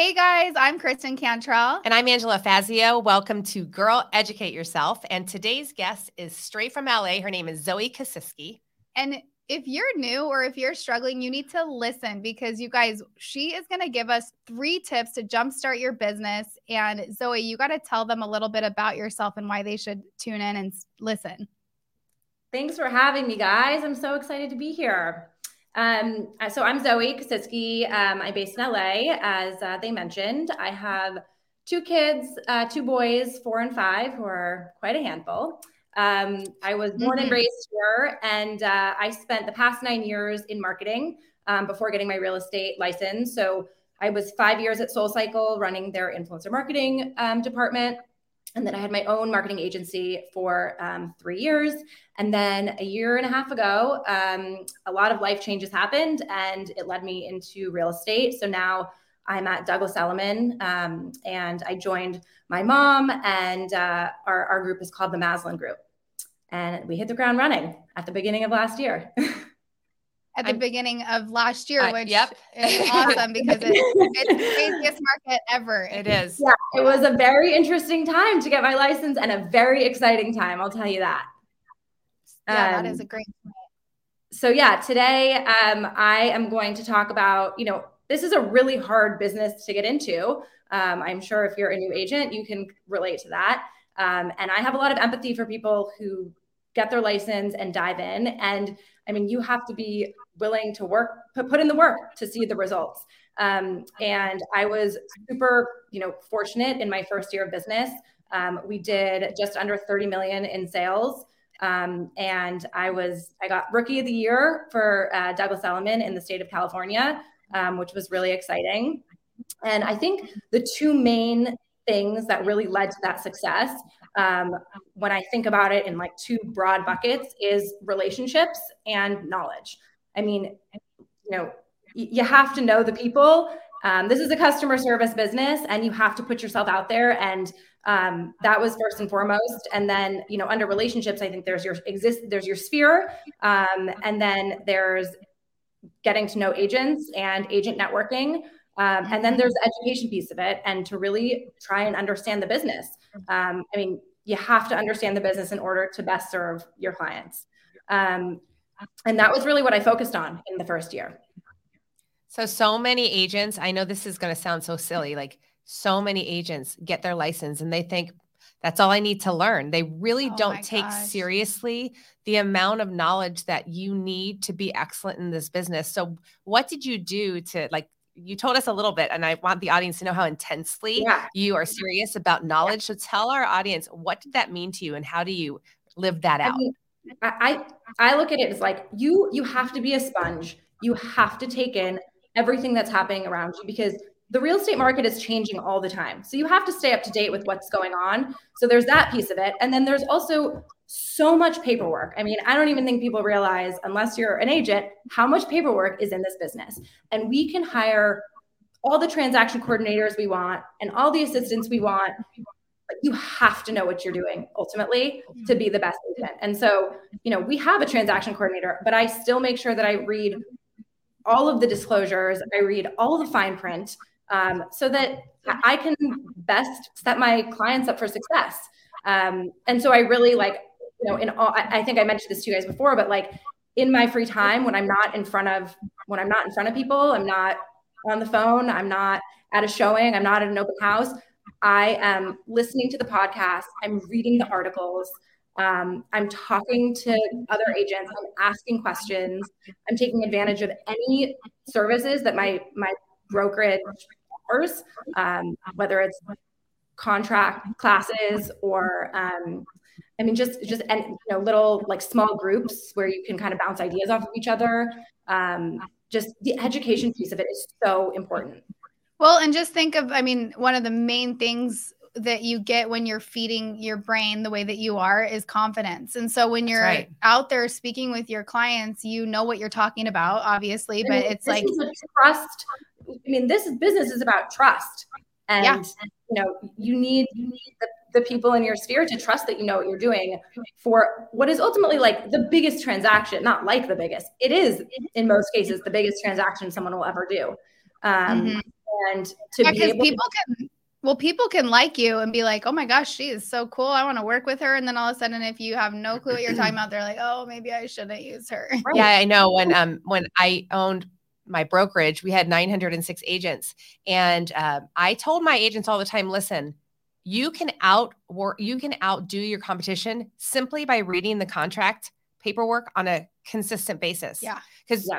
Hey guys, I'm Kristen Cantrell. And I'm Angela Fazio. Welcome to Girl Educate Yourself. And today's guest is straight from LA. Her name is Zoe Kasiske. And if you're new or if you're struggling, you need to listen because you guys, she is going to give us 3 tips to jumpstart your business. And Zoe, you got to tell them a little bit about yourself and why they should tune in and listen. Thanks for having me, guys. I'm so excited to be here. So I'm Zoe Kasiske. I'm based in LA, as they mentioned. I have 2 kids, 2 boys, 4 and 5, who are quite a handful. I was born and raised here, and I spent the past 9 years in marketing before getting my real estate license. So I was 5 years at SoulCycle running their influencer marketing department. And then I had my own marketing agency for 3 years. And then a year and a half ago, a lot of life changes happened and it led me into real estate. So now I'm at Douglas Elliman and I joined my mom, and our group is called the Maslin Group. And we hit the ground running at the beginning of last year. At the beginning of last year, which is awesome because it's the craziest market ever. It is. Yeah, it was a very interesting time to get my license and a very exciting time. I'll tell you that. Yeah, that is a great point. So yeah, today I am going to talk about, you know, this is a really hard business to get into. I'm sure if you're a new agent, you can relate to that. And I have a lot of empathy for people who get their license and dive in. And I mean, you have to be willing to work, put in the work to see the results. And I was super, fortunate in my first year of business. We did just under 30 million in sales. And I got Rookie of the Year for Douglas Elliman in the state of California, which was really exciting. And I think the 2 main things that really led to that success, when I think about it in like 2 broad buckets, is relationships and knowledge. I mean, you have to know the people. This is a customer service business and you have to put yourself out there. And that was first and foremost. And then, under relationships, I think there's your sphere. And then there's getting to know agents and agent networking. And then there's the education piece of it, and to really try and understand the business. I mean, you have to understand the business in order to best serve your clients. And that was really what I focused on in the first year. So many agents, I know this is going to sound so silly, like so many agents get their license and they think that's all I need to learn. They really don't take seriously the amount of knowledge that you need to be excellent in this business. So what did you do to you told us a little bit, and I want the audience to know how intensely you are serious about knowledge. So tell our audience, what did that mean to you and how do you live that out? I mean, I look at it as like, you have to be a sponge. You have to take in everything that's happening around you because the real estate market is changing all the time. So you have to stay up to date with what's going on. So there's that piece of it. And then there's also so much paperwork. I mean, I don't even think people realize, unless you're an agent, how much paperwork is in this business. And we can hire all the transaction coordinators we want and all the assistants we want, but you have to know what you're doing ultimately to be the best agent. And so, we have a transaction coordinator, but I still make sure that I read all of the disclosures. I read all the fine print so that I can best set my clients up for success. And so I really I think I mentioned this to you guys before, but in my free time, when I'm not in front of people, I'm not on the phone, I'm not at a showing, I'm not at an open house, I am listening to the podcast, I'm reading the articles, I'm talking to other agents, I'm asking questions, I'm taking advantage of any services that my brokerage offers, whether it's contract classes or, little small groups where you can kind of bounce ideas off of each other. Just the education piece of it is so important. Well, and just think of, one of the main things that you get when you're feeding your brain the way that you are is confidence. And so when you're out there speaking with your clients, you know what you're talking about, obviously, but it's like trust. This business is about trust. And, you need the people in your sphere to trust that you know what you're doing for what is ultimately the biggest transaction, not the biggest. It is, in most cases, the biggest transaction someone will ever do. And to be able people to- can. Well, people can like you and be like, oh my gosh, she is so cool. I want to work with her. And then all of a sudden, if you have no clue what you're talking about, they're like, oh, maybe I shouldn't use her. Right. Yeah, I know. When I owned my brokerage, we had 906 agents. And I told my agents all the time, listen, you can outdo your competition simply by reading the contract paperwork on a consistent basis. Yeah. Because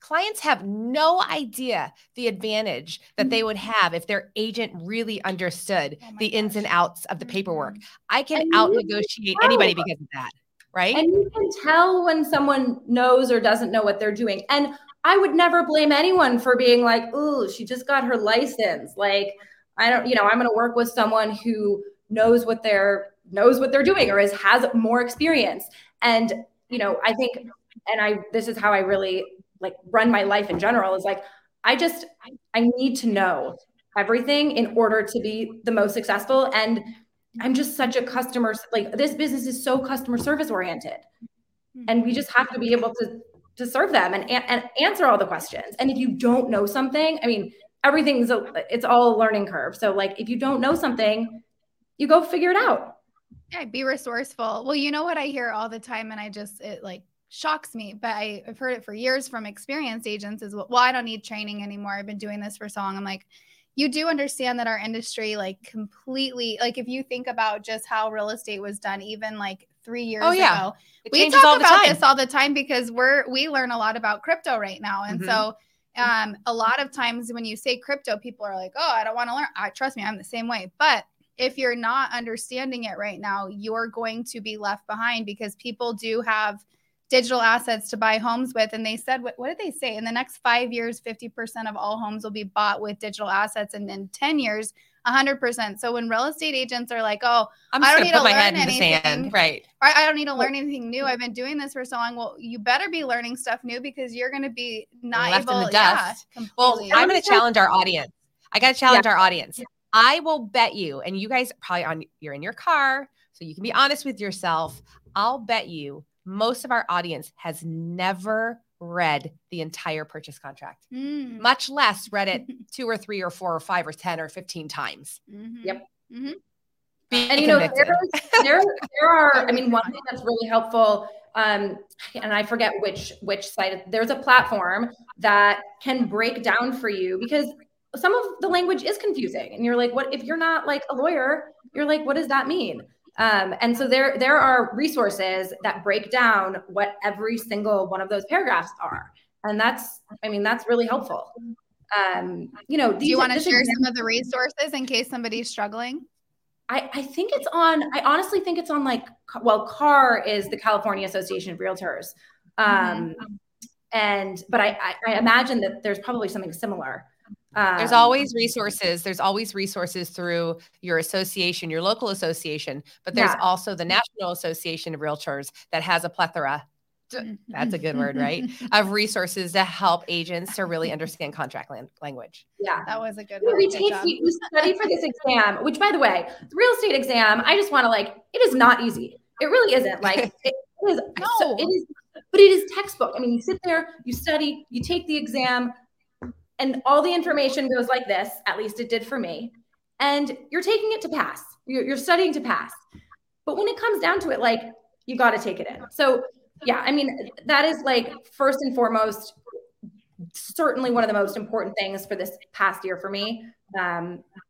clients have no idea the advantage that they would have if their agent really understood ins and outs of the paperwork. I can out-negotiate anybody because of that, right? And you can tell when someone knows or doesn't know what they're doing. And I would never blame anyone for being like, ooh, she just got her license. Like, I'm going to work with someone who knows what they're doing or has more experience. And, I think, this is how I really run my life in general is I need to know everything in order to be the most successful. And I'm just such a customer. This business is so customer service oriented, and we just have to be able to serve them and answer all the questions. And if you don't know something, everything's it's all a learning curve. So if you don't know something, you go figure it out. Yeah. Be resourceful. Well, you know what I hear all the time, and it shocks me, but I've heard it for years from experienced agents is, well, I don't need training anymore. I've been doing this for so long. I'm like, you do understand that our industry, completely, if you think about just how real estate was done, even 3 years ago, we talk about this all the time because we learn a lot about crypto right now. And so a lot of times when you say crypto, people are like, oh, I don't want to learn. Trust me, I'm the same way. But if you're not understanding it right now, you're going to be left behind because people do have digital assets to buy homes with. And they said, what did they say? In the next 5 years, 50% of all homes will be bought with digital assets. And in 10 years, 100%. So when real estate agents are like, oh, I don't need to learn anything. Right. I don't need to learn anything new. I've been doing this for so long. Well, you better be learning stuff new because you're going to be not left able to. Yeah, well, I'm going to challenge our audience. I got to challenge our audience. Yeah. I will bet you, and you guys probably you're in your car, so you can be honest with yourself. I'll bet you most of our audience has never read the entire purchase contract, much less read it 2 or 3 or 4 or 5 or 10 or 15 times. Mm-hmm. Yep. Mm-hmm. And there are, one thing that's really helpful, and I forget which site, there's a platform that can break down for you because some of the language is confusing and you're like, what, if you're not a lawyer, you're like, what does that mean? And so there are resources that break down what every single one of those paragraphs are. And that's really helpful. Do you want to share some of the resources in case somebody's struggling? I think it's on, I honestly think it's on CAR is the California Association of Realtors. But I imagine that there's probably something similar. There's always resources. There's always resources through your association, your local association, but there's also the National Association of Realtors that has a plethora, that's a good word, right? Of resources to help agents to really understand contract language. Yeah. That was a good word. We study for this exam, which by the way, the real estate exam, I just want to it is not easy. It really isn't. But it is textbook. You sit there, you study, you take the exam, and all the information goes like this, at least it did for me. And you're taking it to pass. You're studying to pass. But when it comes down to it, you got to take it in. So yeah, that is first and foremost, certainly one of the most important things for this past year for me,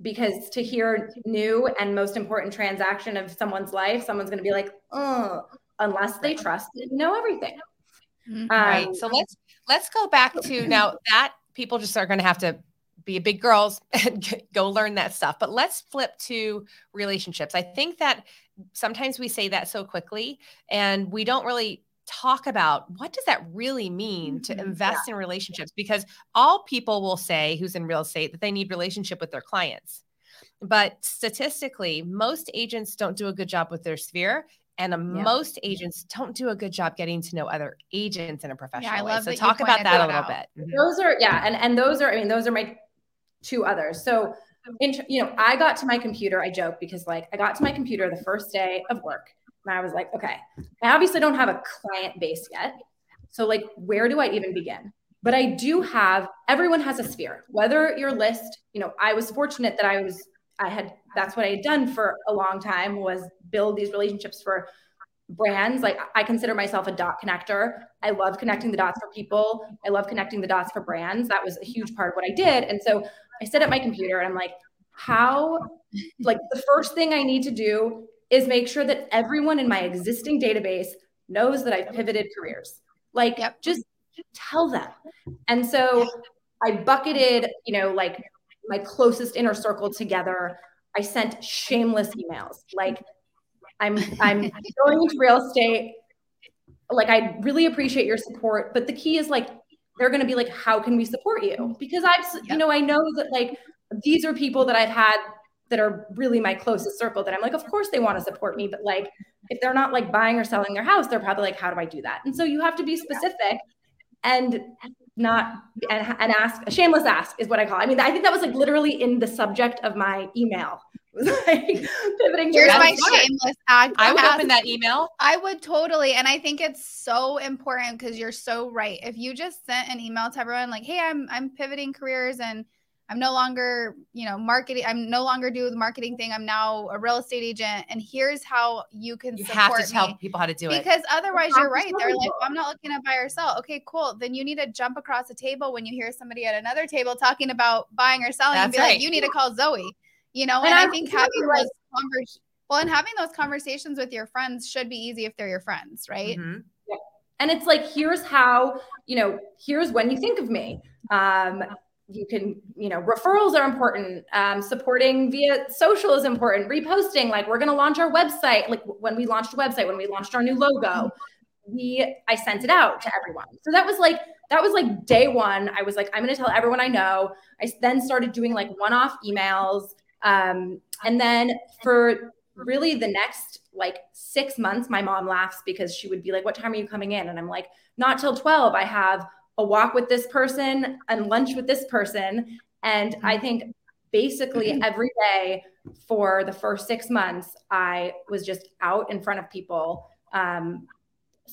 because to hear new and most important transaction of someone's life, someone's going to be like, oh, unless they trust that you know everything. Right. So let's go back to now that. People just are going to have to be big girls and go learn that stuff. But let's flip to relationships. I think that sometimes we say that so quickly and we don't really talk about what does that really mean to invest in relationships? Because all people will say who's in real estate that they need relationship with their clients. But statistically, most agents don't do a good job with their sphere. And most agents don't do a good job getting to know other agents in a professional way. So talk about that a little bit. Mm-hmm. Those are, And those are, those are my two others. So, I got to my computer, I joke because I got to my computer the first day of work and I was like, okay, I obviously don't have a client base yet. So where do I even begin? But I do have, everyone has a sphere, whether your list, you know, I was fortunate that that's what I had done for a long time, was build these relationships for brands. Like, I consider myself a dot connector. I love connecting the dots for people. I love connecting the dots for brands. That was a huge part of what I did. And so I sit at my computer and I'm like, the first thing I need to do is make sure that everyone in my existing database knows that I've pivoted careers. Like, yep. Just tell them. And so I bucketed, my closest inner circle together. I sent shameless emails. Like, I'm going into real estate. Like, I really appreciate your support, but the key is they're going to be like, how can we support you? Because I know that these are people that I've had that are really my closest circle that I'm like, of course they want to support me. But if they're not buying or selling their house, they're probably how do I do that? And so you have to be specific and ask. A shameless ask is what I call it. I mean, I think that was literally in the subject of my email. It was pivoting. Here's my shameless ask. I would open that email. I would totally. And I think it's so important because you're so right. If you just sent an email to everyone hey, I'm pivoting careers and I'm no longer, marketing. I'm no longer do the marketing thing. I'm now a real estate agent. And here's how you can support me. You have to tell people how to do it. Because otherwise, you're right. They're like, I'm not looking to buy or sell. Okay, cool. Then you need to jump across the table when you hear somebody at another table talking about buying or selling and be like, you need to call Zoe. And I think having those conversations with your friends should be easy if they're your friends, right? Mm-hmm. Yeah. And it's here's how, here's when you think of me. You can, referrals are important. Supporting via social is important. Reposting, we're going to launch our website. When we launched a website, when we launched our new logo, I sent it out to everyone. So that was day one. I was I'm going to tell everyone I know. I then started doing one-off emails. And then for really the next 6 months, my mom laughs because she would be what time are you coming in? And I'm not till 12. I have a walk with this person and lunch with this person. And I think basically every day for the first 6 months, I was just out in front of people. Some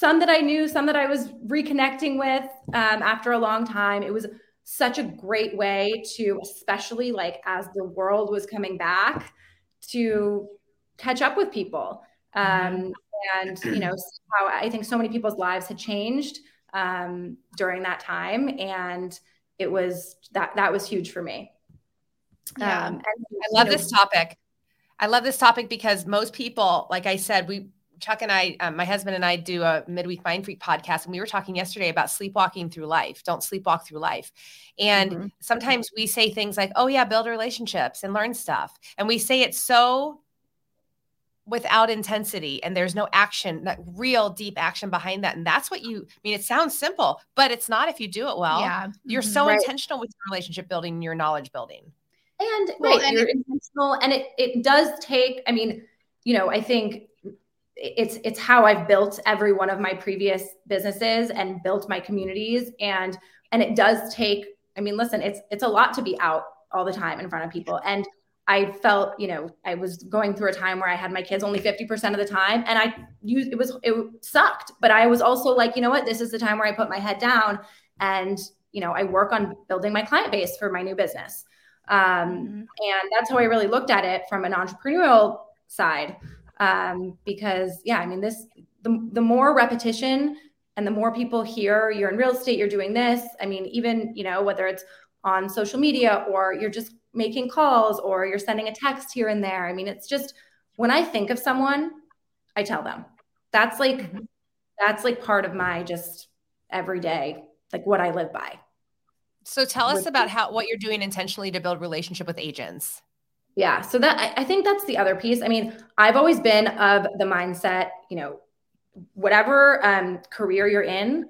that I knew, some that I was reconnecting with after a long time. It was such a great way to, especially as the world was coming back, to catch up with people. And how I think so many people's lives had changed during that time. And it was that was huge for me. Yeah. I love this topic. I love this topic because most people, like I said, Chuck and I, my husband and I do a Midweek Mind Freak podcast. And we were talking yesterday about sleepwalking through life. Don't sleepwalk through life. And sometimes we say things like, oh yeah, build relationships and learn stuff. And we say it so without intensity, and there's no action, that real deep action behind that. And that's what it sounds simple, but it's not if you do it well. Yeah. You're so intentional with your relationship building and your knowledge building. And you're intentional. And it does take, I think it's how I've built every one of my previous businesses and built my communities. And it does take, listen, it's a lot to be out all the time in front of people. And I felt, I was going through a time where I had my kids only 50% of the time, and it sucked, but I was also what, this is the time where I put my head down and, I work on building my client base for my new business. And that's how I really looked at it from an entrepreneurial side. Because the more repetition and the more people hear you're in real estate, you're doing this. Even, whether it's on social media or you're just making calls or you're sending a text here and there. It's just, when I think of someone, I tell them. That's that's part of my just everyday, what I live by. So tell us about what you're doing intentionally to build relationship with agents. Yeah. So I think that's the other piece. I've always been of the mindset, whatever career you're in,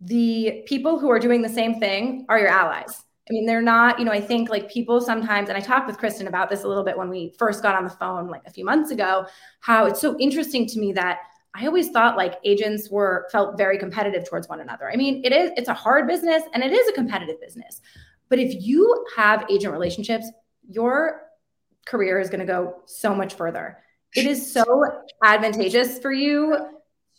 the people who are doing the same thing are your allies. They're not, I think people sometimes, and I talked with Kristen about this a little bit when we first got on the phone a few months ago, how it's so interesting to me that I always thought agents felt very competitive towards one another. It's a hard business and it is a competitive business, but if you have agent relationships, your career is going to go so much further. It is so advantageous for you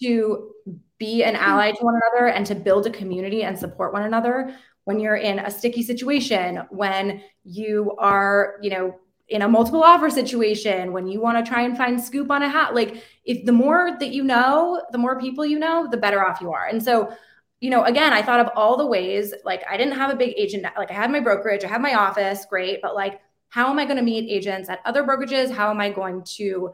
to be an ally to one another and to build a community and support one another when you're in a sticky situation, when you are, you know, in a multiple offer situation, when you want to try and find scoop on a hat. Like, if the more that you know, the more people you know, the better off you are. And so, you know, again, I thought of all the ways, like, I didn't have a big agent, like I had my brokerage, I had my office, great. But like, how am I going to meet agents at other brokerages? How am I going to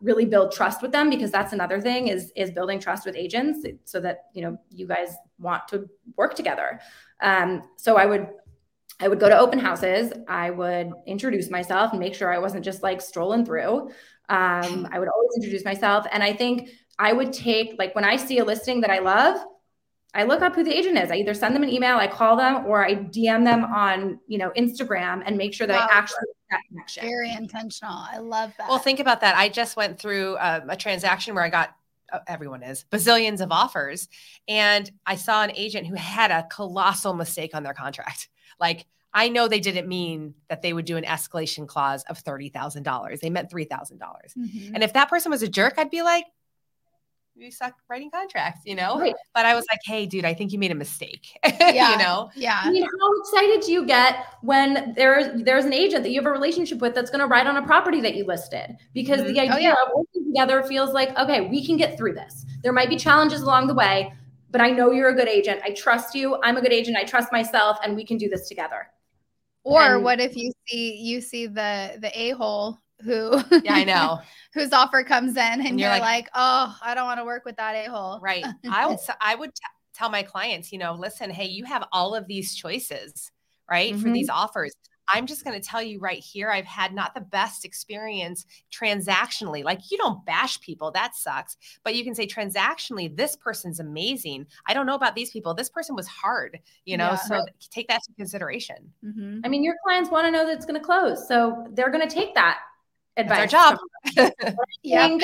really build trust with them? Because that's another thing, is building trust with agents so that, you know, you guys want to work together. So I would go to open houses. I would introduce myself and make sure I wasn't just like strolling through. I would always introduce myself. And I think I would take, like, when I see a listing that I love, I look up who the agent is. I either send them an email, I call them, or I DM them on, you know, Instagram, and make sure that I actually make that connection. Very intentional. I love that. Well, think about that. I just went through a transaction where I got, everyone is, bazillions of offers. And I saw an agent who had a colossal mistake on their contract. Like, I know they didn't mean that they would do an escalation clause of $30,000. They meant $3,000. Mm-hmm. And if that person was a jerk, I'd be like, you suck writing contracts, you know? Right. But I was like, hey, dude, I think you made a mistake. Yeah. You know? Yeah. I mean, how excited do you get when there's an agent that you have a relationship with that's going to write on a property that you listed? Because mm-hmm. the idea of working together feels like, okay, we can get through this. There might be challenges along the way, but I know you're a good agent. I trust you. I'm a good agent. I trust myself, and we can do this together. Or what if you see the a-hole who, yeah, I know, whose offer comes in, and you're like, oh, I don't want to work with that a-hole. Right. I would tell my clients, you know, listen, hey, you have all of these choices, right? Mm-hmm. For these offers. I'm just going to tell you right here, I've had not the best experience transactionally. Like, you don't bash people. That sucks. But you can say transactionally, this person's amazing. I don't know about these people. This person was hard, you know, so take that into consideration. Mm-hmm. I mean, your clients want to know that it's going to close. So they're going to take that advice. That's our job. Yeah. And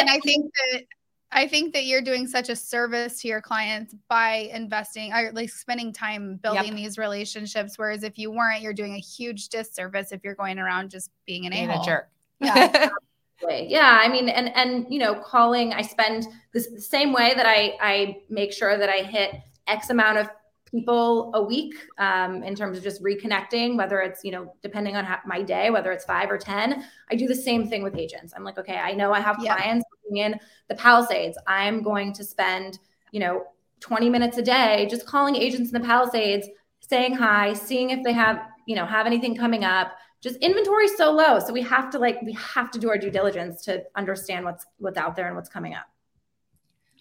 I think that you're doing such a service to your clients by investing, or like spending time building these relationships. Whereas if you weren't, you're doing a huge disservice if you're going around just being an a-hole. A jerk. Yeah. Yeah. I mean, and, you know, calling, I spend this the same way that I make sure that I hit X amount of people a week, in terms of just reconnecting, whether it's, you know, depending on my day, whether it's 5 or 10, I do the same thing with agents. I'm like, okay, I know I have clients in the Palisades. I'm going to spend, you know, 20 minutes a day just calling agents in the Palisades, saying hi, seeing if they have anything coming up. Just inventory so low. So we have to do our due diligence to understand what's out there and what's coming up.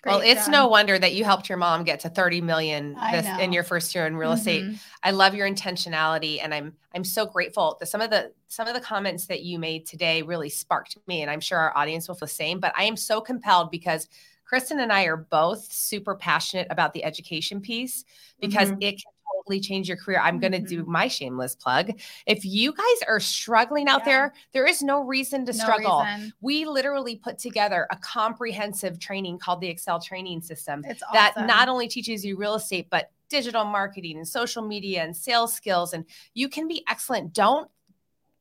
Great well, it's job. No wonder that you helped your mom get to 30 million in your first year in real estate. I love your intentionality, and I'm so grateful that some of the comments that you made today really sparked me, and I'm sure our audience will feel the same. But I am so compelled because Kristen and I are both super passionate about the education piece because it can totally change your career. I'm going to do my shameless plug. If you guys are struggling out there is no reason to struggle. We literally put together a comprehensive training called the Excel Training System that not only teaches you real estate, but digital marketing and social media and sales skills. And you can be excellent. Don't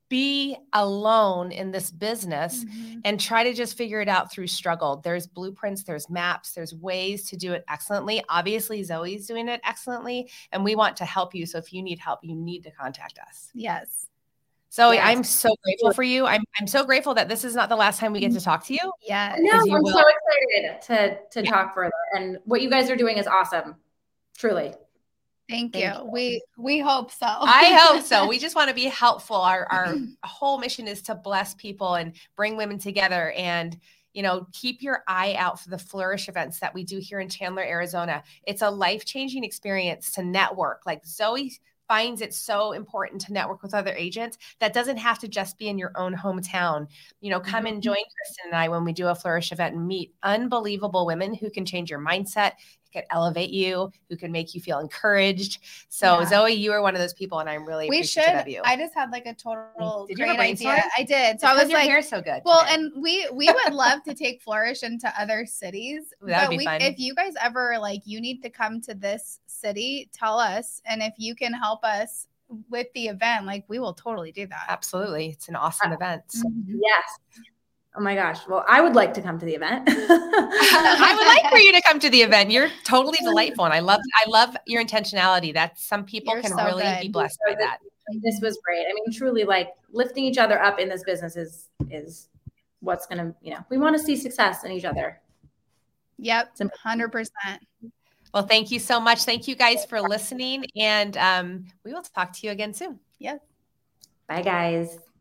be alone in this business and try to just figure it out through struggle. There's blueprints, there's maps, there's ways to do it excellently. Obviously, Zoe's doing it excellently, and we want to help you. So if you need help, you need to contact us. Yes. Zoe, I'm so grateful for you. I'm so grateful that this is not the last time we get to talk to you. Yeah. No, I'm so excited to talk further. And what you guys are doing is awesome. Truly. Thank you. We hope so. I hope so. We just want to be helpful. Our whole mission is to bless people and bring women together, and, you know, keep your eye out for the Flourish events that we do here in Chandler, Arizona. It's a life-changing experience to network. Like, Zoe finds it so important to network with other agents. That doesn't have to just be in your own hometown. You know, come and join Kristen and I when we do a Flourish event and meet unbelievable women who can change your mindset, could elevate you, who can make you feel encouraged. So Zoe, you are one of those people, and I'm really appreciative of you. I just had like a total great idea. I did. So I was like, your hair's so good. Well, and we would love to take Flourish into other cities. That would be fun. If you guys ever like, you need to come to this city, tell us. And if you can help us with the event, like, we will totally do that. Absolutely. It's an awesome event. Yes. Oh my gosh. Well, I would like to come to the event. I would like for you to come to the event. You're totally delightful. And I love your intentionality. That some people You're can so really good. Be blessed by that. This was great. I mean, truly, like, lifting each other up in this business is what's going to, we want to see success in each other. Yep. 100%. Well, thank you so much. Thank you guys for listening. And we will talk to you again soon. Yep. Bye, guys.